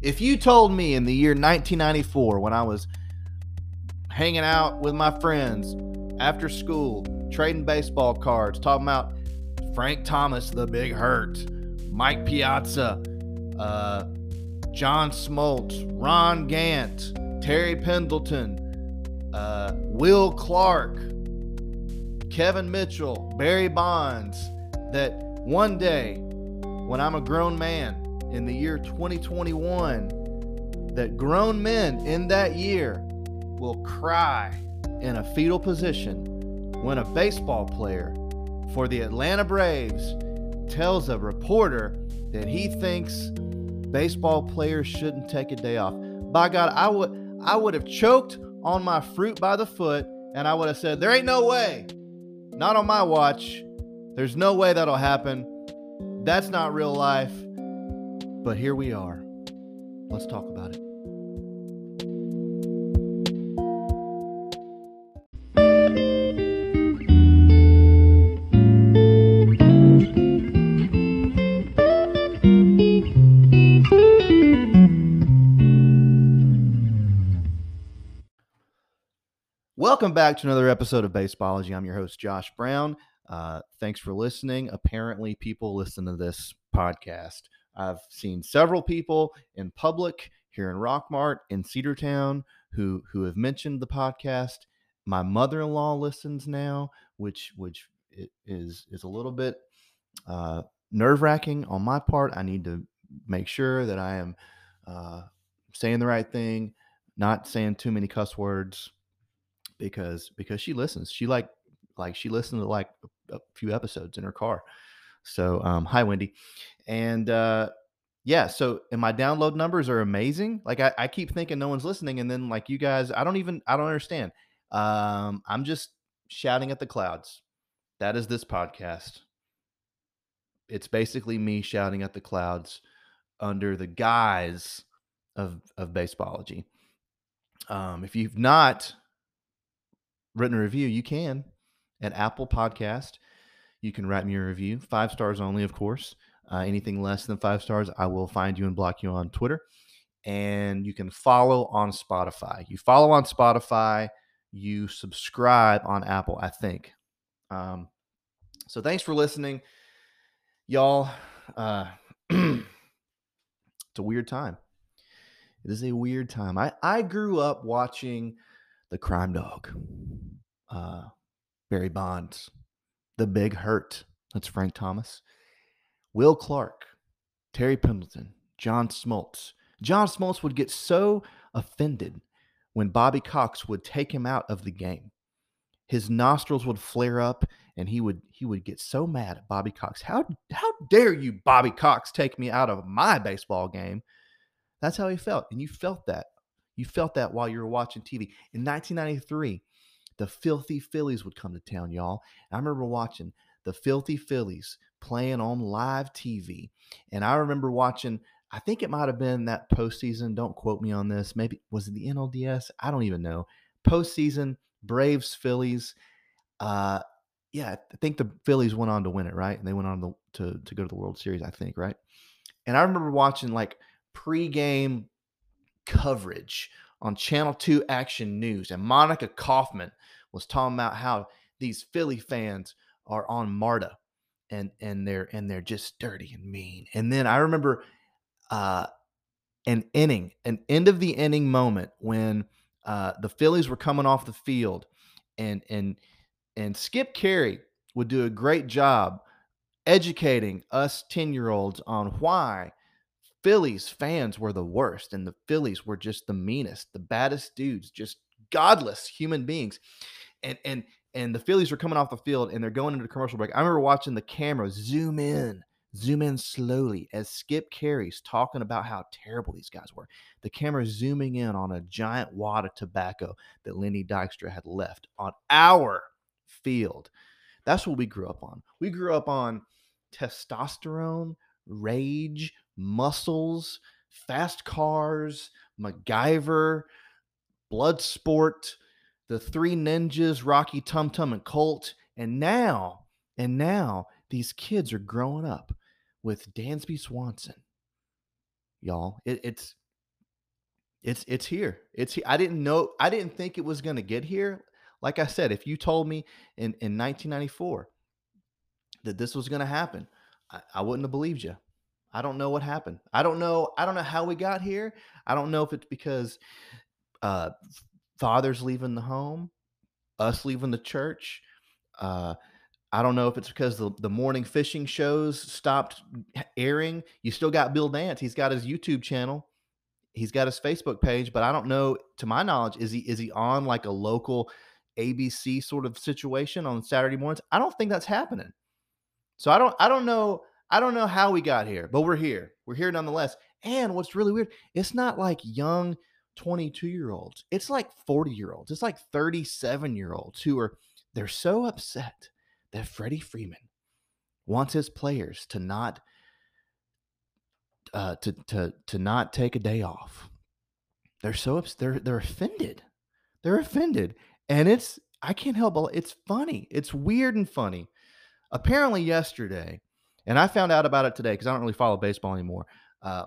If you told me in the year 1994, when I was hanging out with my friends after school, trading baseball cards, talking about Frank Thomas, the Big Hurt, Mike Piazza, John Smoltz, Ron Gant, Terry Pendleton, Will Clark, Kevin Mitchell, Barry Bonds, that one day when I'm a grown man in the year 2021, that grown men in that year will cry in a fetal position when a baseball player for the Atlanta Braves tells a reporter that he thinks baseball players shouldn't take a day off. By God, I would have choked on my fruit by the foot, and I would have said, there ain't no way. Not on my watch. There's no way that'll happen. That's not real life. But here we are. Let's talk about it. Welcome back to another episode of Baseballology. I'm your host, Josh Brown. Thanks for listening. Apparently, people listen to this podcast. I've seen several people in public here in Rockmart, in Cedartown, who have mentioned the podcast. My mother-in-law listens now, which is a little bit nerve-wracking on my part. I need to make sure that I am saying the right thing, not saying too many cuss words, because she listens. She she listened to a few episodes in her car. So, hi, Wendy. And, and my download numbers are amazing. Like I keep thinking no one's listening. And then like you guys, I don't understand. I'm just shouting at the clouds. That is this podcast. It's basically me shouting at the clouds under the guise of Baseballology. If you've not written a review, you can at Apple Podcast. You can write me a review. 5 stars only, of course. Anything less than 5 stars, I will find you and block you on Twitter. And you can follow on Spotify. You follow on Spotify. You subscribe on Apple, I think. So thanks for listening, y'all. It's a weird time. It is a weird time. I grew up watching the Crime Dog, Barry Bonds, the Big Hurt, that's Frank Thomas, Will Clark, Terry Pendleton, John Smoltz. John Smoltz would get so offended when Bobby Cox would take him out of the game. His nostrils would flare up, and he would get so mad at Bobby Cox. How dare you, Bobby Cox, take me out of my baseball game? That's how he felt, and you felt that. You felt that while you were watching TV. In 1993, the Filthy Phillies would come to town, y'all. I remember watching the Filthy Phillies playing on live TV. And I remember watching, I think it might have been that postseason. Don't quote me on this. Maybe, was it the NLDS? I don't even know. Postseason, Braves, Phillies. I think the Phillies went on to win it, right? And they went on to go to the World Series, I think, right? And I remember watching like pregame coverage on Channel 2 Action News, and Monica Kaufman was talking about how these Philly fans are on MARTA and they're just dirty and mean. And then I remember an end of the inning moment when the Phillies were coming off the field, and Skip Carey would do a great job educating us 10-year-olds on why Phillies fans were the worst, and the Phillies were just the meanest, the baddest dudes, just godless human beings. And the Phillies were coming off the field, and they're going into the commercial break. I remember watching the camera zoom in slowly as Skip Carey's talking about how terrible these guys were. The camera zooming in on a giant wad of tobacco that Lenny Dykstra had left on our field. That's what we grew up on. We grew up on testosterone, rage, muscles, fast cars, MacGyver, Bloodsport, the Three Ninjas, Rocky, Tum Tum, and Colt. And now these kids are growing up with Dansby Swanson. Y'all, it's It's here. It's here. I didn't think it was going to get here. Like I said, if you told me in 1994 that this was going to happen, I wouldn't have believed you. I don't know what happened. I don't know how we got here. I don't know if it's because fathers leaving the home, us leaving the church. I don't know if it's because the morning fishing shows stopped airing. You still got Bill Nance. He's got his YouTube channel. He's got his Facebook page, but I don't know, to my knowledge, is he on like a local ABC sort of situation on Saturday mornings? I don't think that's happening. So I don't know how we got here, but we're here. We're here nonetheless. And what's really weird, it's not like young 22-year-olds. It's like 40-year-olds. It's like 37-year-olds who are, they're so upset that Freddie Freeman wants his players to not not take a day off. They're so upset. They're offended. They're offended, and I can't help but it's funny. It's weird and funny. Apparently yesterday, and I found out about it today because I don't really follow baseball anymore.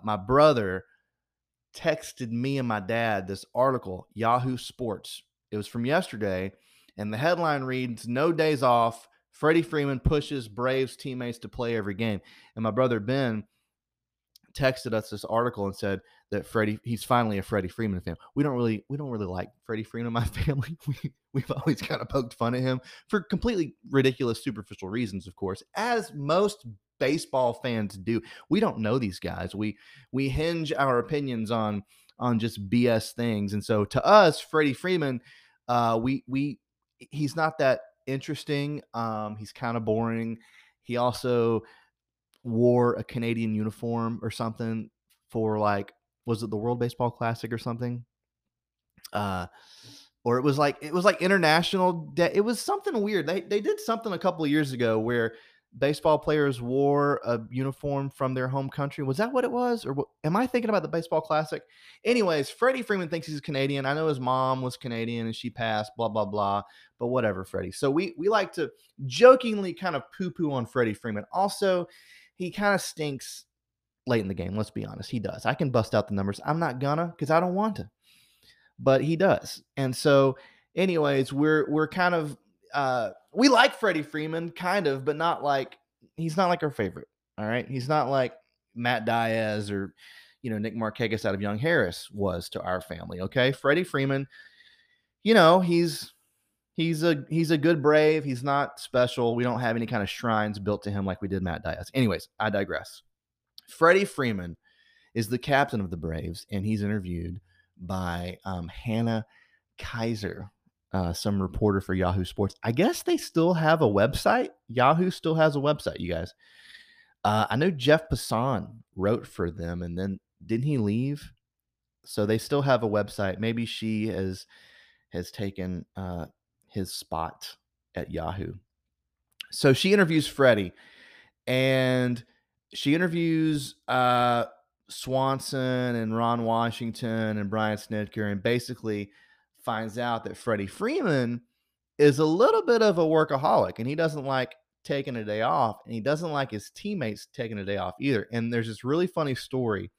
My brother texted me and my dad this article, Yahoo Sports. It was from yesterday, and the headline reads, "No days off. Freddie Freeman pushes Braves teammates to play every game." And my brother Ben texted us this article and said that he's finally a Freddie Freeman fan. We don't really like Freddie Freeman in my family. We've always kind of poked fun at him for completely ridiculous, superficial reasons, of course, as most baseball fans do. We don't know these guys. We hinge our opinions on just BS things. And so to us, Freddie Freeman, he's not that interesting. He's kind of boring. He also wore a Canadian uniform or something for, like, was it the World Baseball Classic or something? Or it was like International Day. It was something weird. They did something a couple of years ago where baseball players wore a uniform from their home country. Was that what it was? Or am I thinking about the Baseball Classic? Anyways, Freddie Freeman thinks he's a Canadian. I know his mom was Canadian and she passed, blah, blah, blah. But whatever, Freddie. So we like to jokingly kind of poo-poo on Freddie Freeman. Also, he kind of stinks late in the game. Let's be honest. He does. I can bust out the numbers. I'm not gonna because I don't want to, but he does. And so anyways, we're kind of, we like Freddie Freeman kind of, but not like, he's not like our favorite. All right. He's not like Matt Diaz or, Nick Markakis out of Young Harris was to our family. Okay. Freddie Freeman, he's a good Brave. He's not special. We don't have any kind of shrines built to him like we did Matt Diaz. Anyways, I digress. Freddie Freeman is the captain of the Braves, and he's interviewed by Hannah Kaiser, some reporter for Yahoo Sports. I guess they still have a website. Yahoo still has a website, you guys. I know Jeff Passan wrote for them, and then didn't he leave? So they still have a website. Maybe she has taken his spot at Yahoo. So she interviews Freddie, and she interviews Swanson and Ron Washington and Brian Snitker, and basically finds out that Freddie Freeman is a little bit of a workaholic, and he doesn't like taking a day off, and he doesn't like his teammates taking a day off either. And there's this really funny story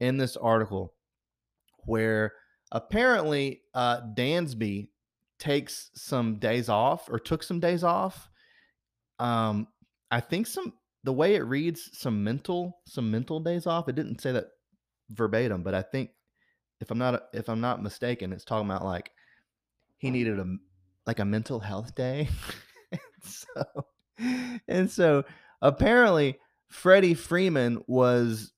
in this article where apparently Dansby takes some days off or took some days off. I think the way it reads, some mental days off. It didn't say that verbatim, but I think if I'm not mistaken, it's talking about like he needed a mental health day. and so apparently Freddie Freeman was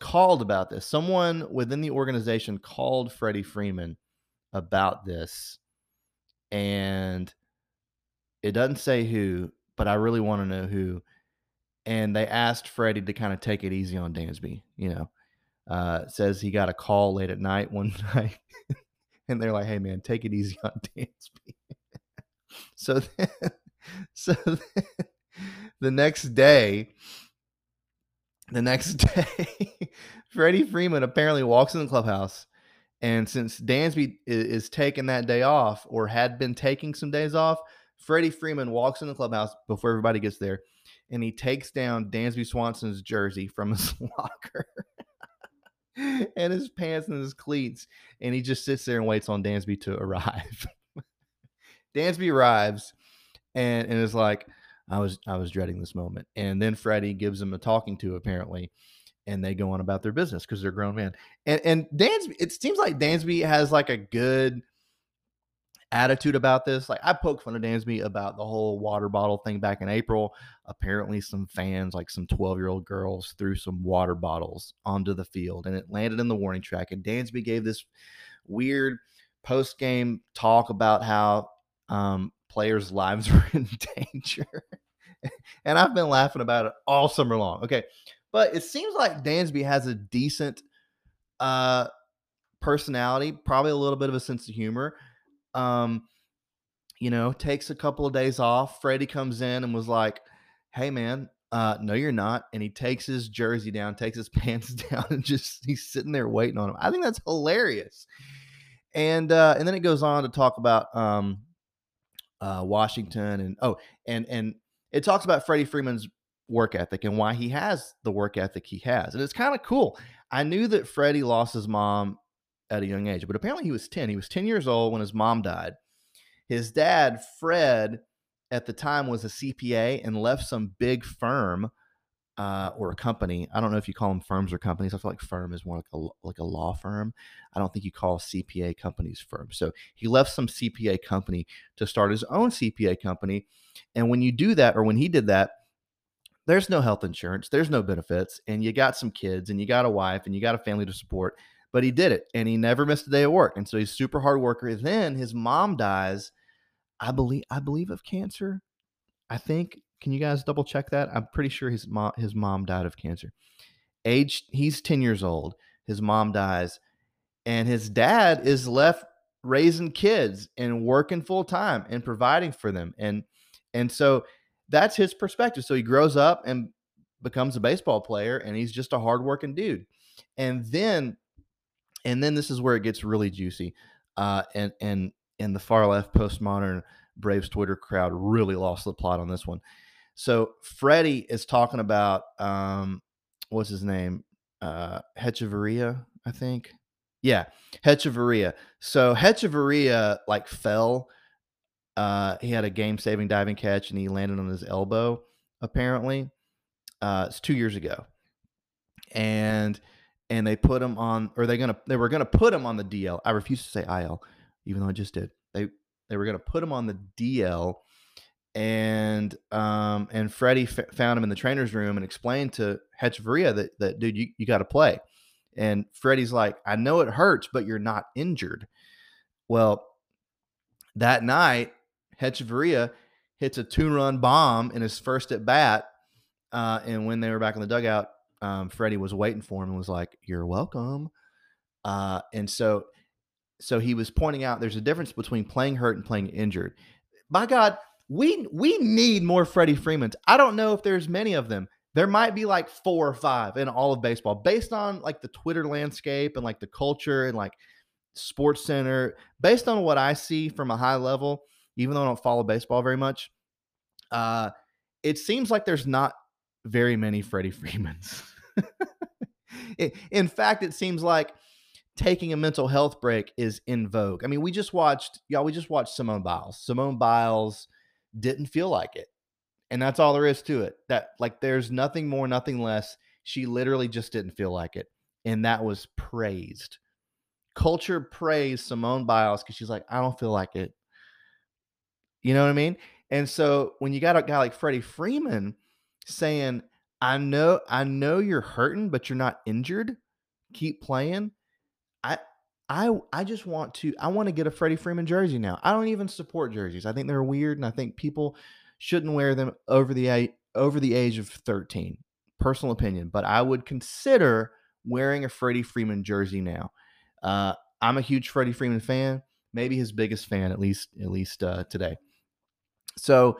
called about this. Someone within the organization called Freddie Freeman about this. And it doesn't say who, but I really want to know who. And they asked Freddie to kind of take it easy on Dansby. It says he got a call late at night one night, and they're like, "Hey man, take it easy on Dansby." So then the next day, Freddie Freeman apparently walks in the clubhouse. And since Dansby is taking that day off or had been taking some days off, Freddie Freeman walks in the clubhouse before everybody gets there, and he takes down Dansby Swanson's jersey from his locker. and his pants and his cleats, and he just sits there and waits on Dansby to arrive. Dansby arrives and is like, I was dreading this moment. And then Freddie gives him a talking to, apparently, and they go on about their business because they're grown men. And Dansby, it seems like Dansby has like a good attitude about this. Like, I poked fun of Dansby about the whole water bottle thing back in April. Apparently some fans, like some 12-year-old girls, threw some water bottles onto the field and it landed in the warning track. And Dansby gave this weird post-game talk about how players' lives were in danger. And I've been laughing about it all summer long. Okay. But it seems like Dansby has a decent personality, probably a little bit of a sense of humor. You know, takes a couple of days off. Freddie comes in and was like, hey man, no, you're not. And he takes his jersey down, takes his pants down, and just, he's sitting there waiting on him. I think that's hilarious. And then it goes on to talk about, Washington and it talks about Freddie Freeman's work ethic and why he has the work ethic he has. And it's kind of cool. I knew that Freddie lost his mom at a young age, but apparently he was 10. He was 10 years old when his mom died. His dad, Fred, at the time was a CPA and left some big firm or a company. I don't know if you call them firms or companies. I feel like firm is more like a law firm. I don't think you call CPA companies firms. So he left some CPA company to start his own CPA company. And when you do that, or when he did that, there's no health insurance, there's no benefits, and you got some kids, and you got a wife, and you got a family to support. But he did it, and he never missed a day of work. And so he's a super hard worker. And then his mom dies, I believe of cancer, I think. Can you guys double check that? I'm pretty sure his mom died of cancer. He's 10 years old. His mom dies, and his dad is left raising kids and working full time and providing for them. And so that's his perspective. So he grows up and becomes a baseball player, and he's just a hardworking dude. And then this is where it gets really juicy. And the far left postmodern Braves Twitter crowd really lost the plot on this one. So Freddie is talking about, what's his name? Hechavarría, I think. Yeah. Hechavarría. So Hechavarría like fell. He had a game-saving diving catch and he landed on his elbow, apparently. It's 2 years ago. And they put him on, or they were gonna put him on the DL. I refuse to say IL, even though I just did. They were gonna put him on the DL, and Freddie found him in the trainer's room and explained to Hechavarría that dude, you got to play. And Freddie's like, I know it hurts, but you're not injured. Well, that night Hechavarría hits a 2-run bomb in his first at bat, and when they were back in the dugout, Freddie was waiting for him and was like, you're welcome. And so he was pointing out there's a difference between playing hurt and playing injured. By God, we need more Freddie Freemans. I don't know if there's many of them. There might be like 4 or 5 in all of baseball based on like the Twitter landscape and like the culture and like Sports Center, based on what I see from a high level, even though I don't follow baseball very much. It seems like there's not very many Freddie Freemans. In fact, it seems like taking a mental health break is in vogue. I mean, we just watched Simone Biles. Simone Biles didn't feel like it. And that's all there is to it. That, like, there's nothing more, nothing less. She literally just didn't feel like it. And that was praised. Culture praised Simone Biles because she's like, I don't feel like it. You know what I mean? And so when you got a guy like Freddie Freeman saying, I know you're hurting, but you're not injured, keep playing. I want to get a Freddie Freeman jersey now. I don't even support jerseys. I think they're weird, and I think people shouldn't wear them over the age of 13. Personal opinion, but I would consider wearing a Freddie Freeman jersey now. I'm a huge Freddie Freeman fan, maybe his biggest fan, at least today. So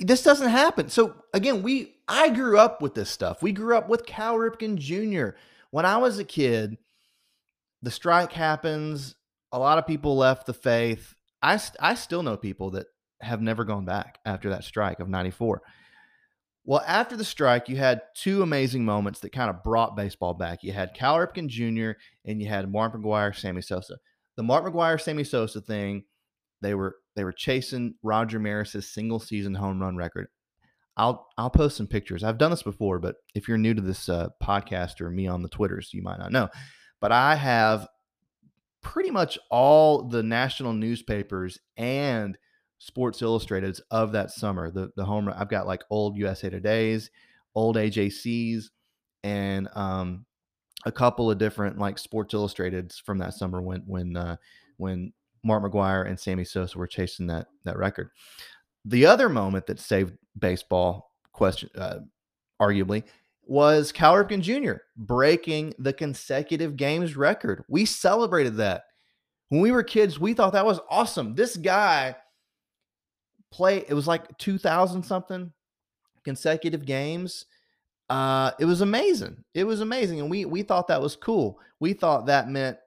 this doesn't happen. So again, I grew up with this stuff. We grew up with Cal Ripken Jr. When I was a kid, the strike happens. A lot of people left the faith. I still know people that have never gone back after that strike of 94. Well, after the strike, you had two amazing moments that kind of brought baseball back. You had Cal Ripken Jr. and you had Mark McGwire, Sammy Sosa. The Mark McGwire, Sammy Sosa thing, they were chasing Roger Maris's single-season home run record. I'll post some pictures. I've done this before, but if you're new to this podcast or me on the Twitters, you might not know. But I have pretty much all the national newspapers and Sports Illustrateds of that summer. The home run, I've got like old USA Today's, old AJC's, and a couple of different like Sports Illustrateds from that summer when Mark McGwire and Sammy Sosa were chasing that record. The other moment that saved baseball, arguably, was Cal Ripken Jr. breaking the consecutive games record. We celebrated that. When we were kids, we thought that was awesome. This guy played, it was like 2,000-something consecutive games. It was amazing. It was amazing, and we thought that was cool. We thought that meant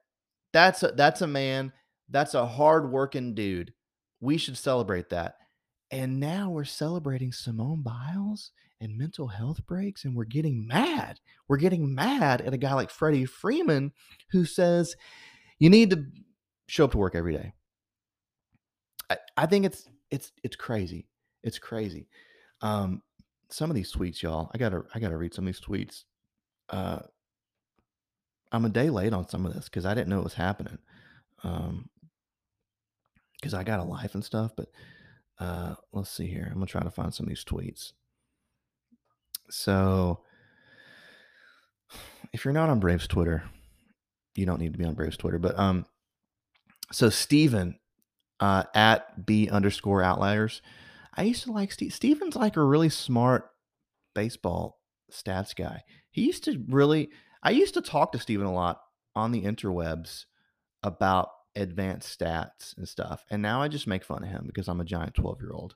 that's a man, that's a hard-working dude. We should celebrate that. And now we're celebrating Simone Biles and mental health breaks, and we're getting mad. We're getting mad at a guy like Freddie Freeman who says, you need to show up to work every day. I think it's crazy. It's crazy. Some of these tweets, y'all, I gotta read some of these tweets. I'm a day late on some of this because I didn't know it was happening. Because I got a life and stuff, but let's see here. I'm going to try to find some of these tweets. So if you're not on Braves Twitter, you don't need to be on Braves Twitter, but, so Steven, at B_outliers, I used to like Steven's like a really smart baseball stats guy. I used to talk to Steven a lot on the interwebs about advanced stats and stuff, and now I just make fun of him because I'm a giant 12-year-old.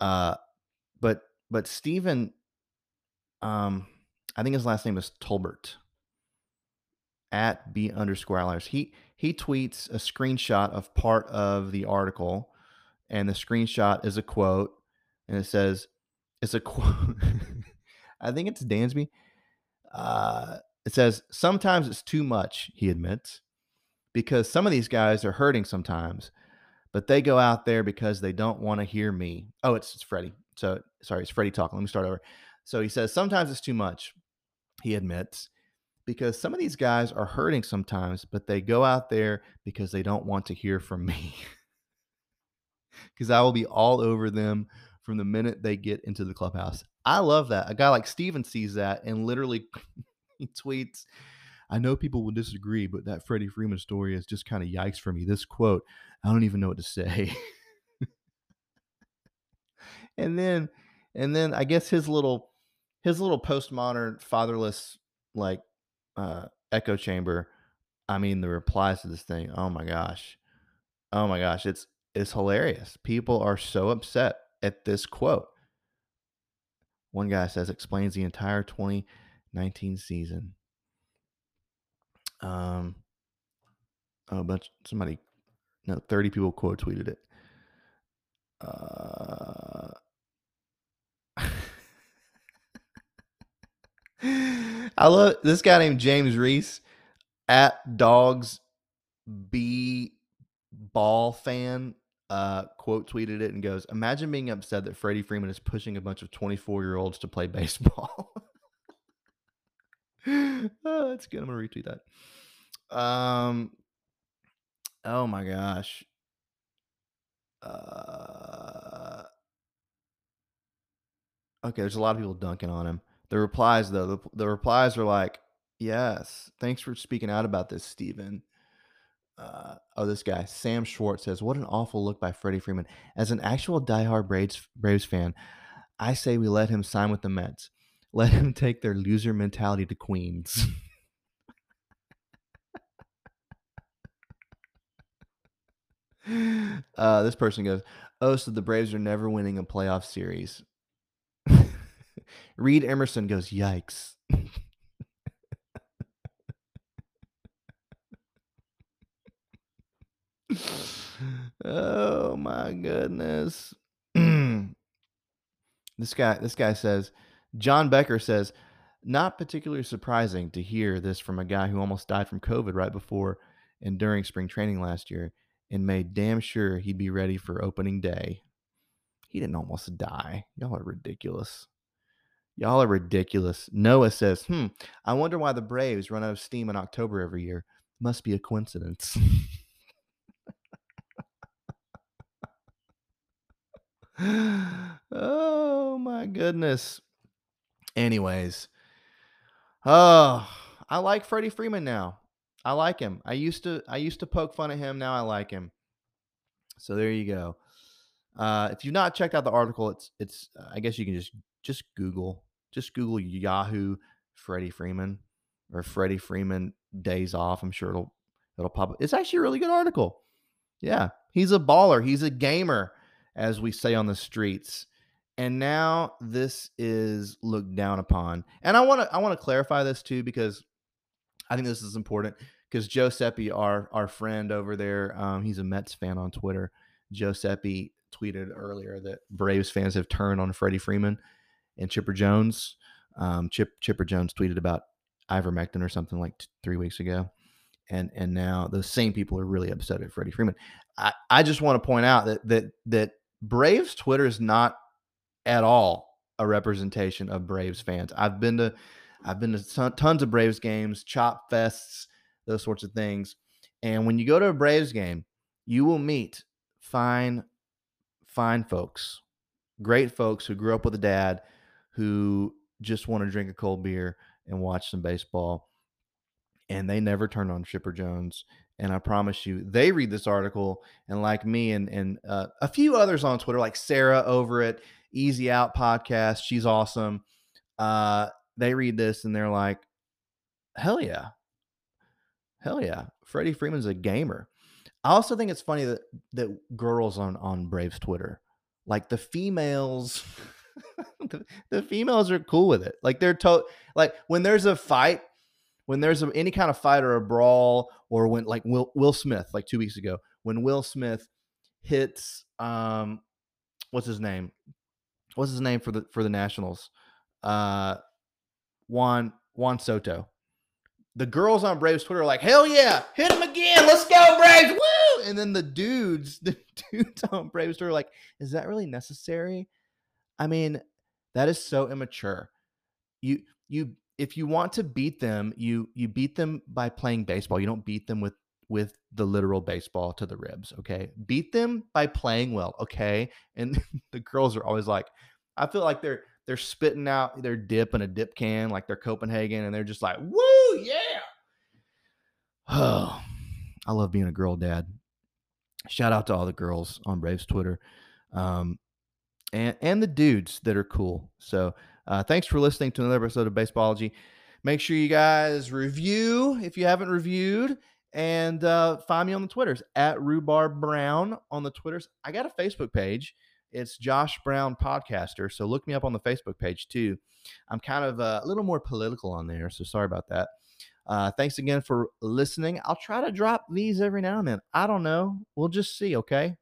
But Steven, I think his last name is Tolbert, at B_outliers. He tweets a screenshot of part of the article, and the screenshot is a quote, and it says it's a quote. I think it's Dansby. It says, "Sometimes it's too much," he admits, because some of these guys are hurting sometimes, but they go out there because they don't want to hear me. Oh, it's Freddie. So sorry, it's Freddie talking. Let me start over. So he says, sometimes it's too much, he admits, because some of these guys are hurting sometimes, but they go out there because they don't want to hear from me. Because I will be all over them from the minute they get into the clubhouse. I love that. A guy like Steven sees that and literally he tweets, I know people will disagree, but that Freddie Freeman story is just kind of yikes for me. This quote, I don't even know what to say. and then I guess his little postmodern, fatherless, like echo chamber. I mean, the replies to this thing. Oh my gosh, it's hilarious. People are so upset at this quote. One guy says, explains the entire 2019 season. Somebody, no, 30 people quote tweeted it. I love this guy named James Reese at Dogs B Ball Fan, quote tweeted it and goes, imagine being upset that Freddie Freeman is pushing a bunch of 24-year-olds to play baseball. Oh, that's good. I'm going to retweet that. Oh my gosh. Okay. There's a lot of people dunking on him. The replies though, the replies are like, yes, thanks for speaking out about this, Steven. This guy, Sam Schwartz, says, what an awful look by Freddie Freeman. As an actual diehard Braves fan, I say we let him sign with the Mets. Let him take their loser mentality to Queens. This person goes, oh, so the Braves are never winning a playoff series. Reed Emerson goes, yikes. Oh, my goodness. This guy says, John Becker says, not particularly surprising to hear this from a guy who almost died from COVID right before and during spring training last year and made damn sure he'd be ready for opening day. He didn't almost die. Y'all are ridiculous. Y'all are ridiculous. Noah says, I wonder why the Braves run out of steam in October every year. Must be a coincidence. Oh, my goodness. Anyways. Oh, I like Freddie Freeman now. I like him. I used to poke fun at him. Now I like him. So there you go. If you've not checked out the article, it's I guess you can just Google. Just Google Yahoo Freddie Freeman or Freddie Freeman days off. I'm sure it'll pop up. It's actually a really good article. Yeah. He's a baller. He's a gamer, as we say on the streets. And now this is looked down upon. And I want to clarify this too, because I think this is important, because Giuseppe, our friend over there, he's a Mets fan on Twitter. Giuseppe tweeted earlier that Braves fans have turned on Freddie Freeman and Chipper Jones. Chipper Jones tweeted about ivermectin or something like 3 weeks ago. And now those same people are really upset at Freddie Freeman. I just want to point out that Braves Twitter is not at all a representation of Braves fans. I've been to tons of Braves games, chop fests, those sorts of things. And when you go to a Braves game, you will meet fine folks, great folks who grew up with a dad who just want to drink a cold beer and watch some baseball. And they never turned on Chipper Jones. And I promise you, they read this article, and like me and a few others on Twitter, like Sarah over at Easy Out Podcast, she's awesome. They read this and they're like, hell yeah, Freddie Freeman's a gamer. I also think it's funny that girls on Braves Twitter, like the females, the females are cool with it. Like like when there's a fight. When there's any kind of fight or a brawl, or when like Will Smith, like 2 weeks ago, when Will Smith hits, what's his name for the Nationals, Juan Soto, the girls on Braves Twitter are like, hell yeah, hit him again, let's go Braves, woo! And then the dudes on Braves Twitter are like, is that really necessary? I mean, that is so immature. If you want to beat them, you beat them by playing baseball. You don't beat them with the literal baseball to the ribs, okay? Beat them by playing well, okay? And the girls are always like, I feel like they're spitting out their dip in a dip can, like they're Copenhagen, and they're just like, woo, yeah! Oh, I love being a girl dad. Shout out to all the girls on Braves Twitter, and the dudes that are cool. So, thanks for listening to another episode of Baseballology. Make sure you guys review if you haven't reviewed, and find me on the Twitters at Rhubarb Brown on the Twitters. I got a Facebook page. It's Josh Brown Podcaster, so look me up on the Facebook page too. I'm kind of a little more political on there, so sorry about that. Thanks again for listening. I'll try to drop these every now and then. I don't know. We'll just see, okay?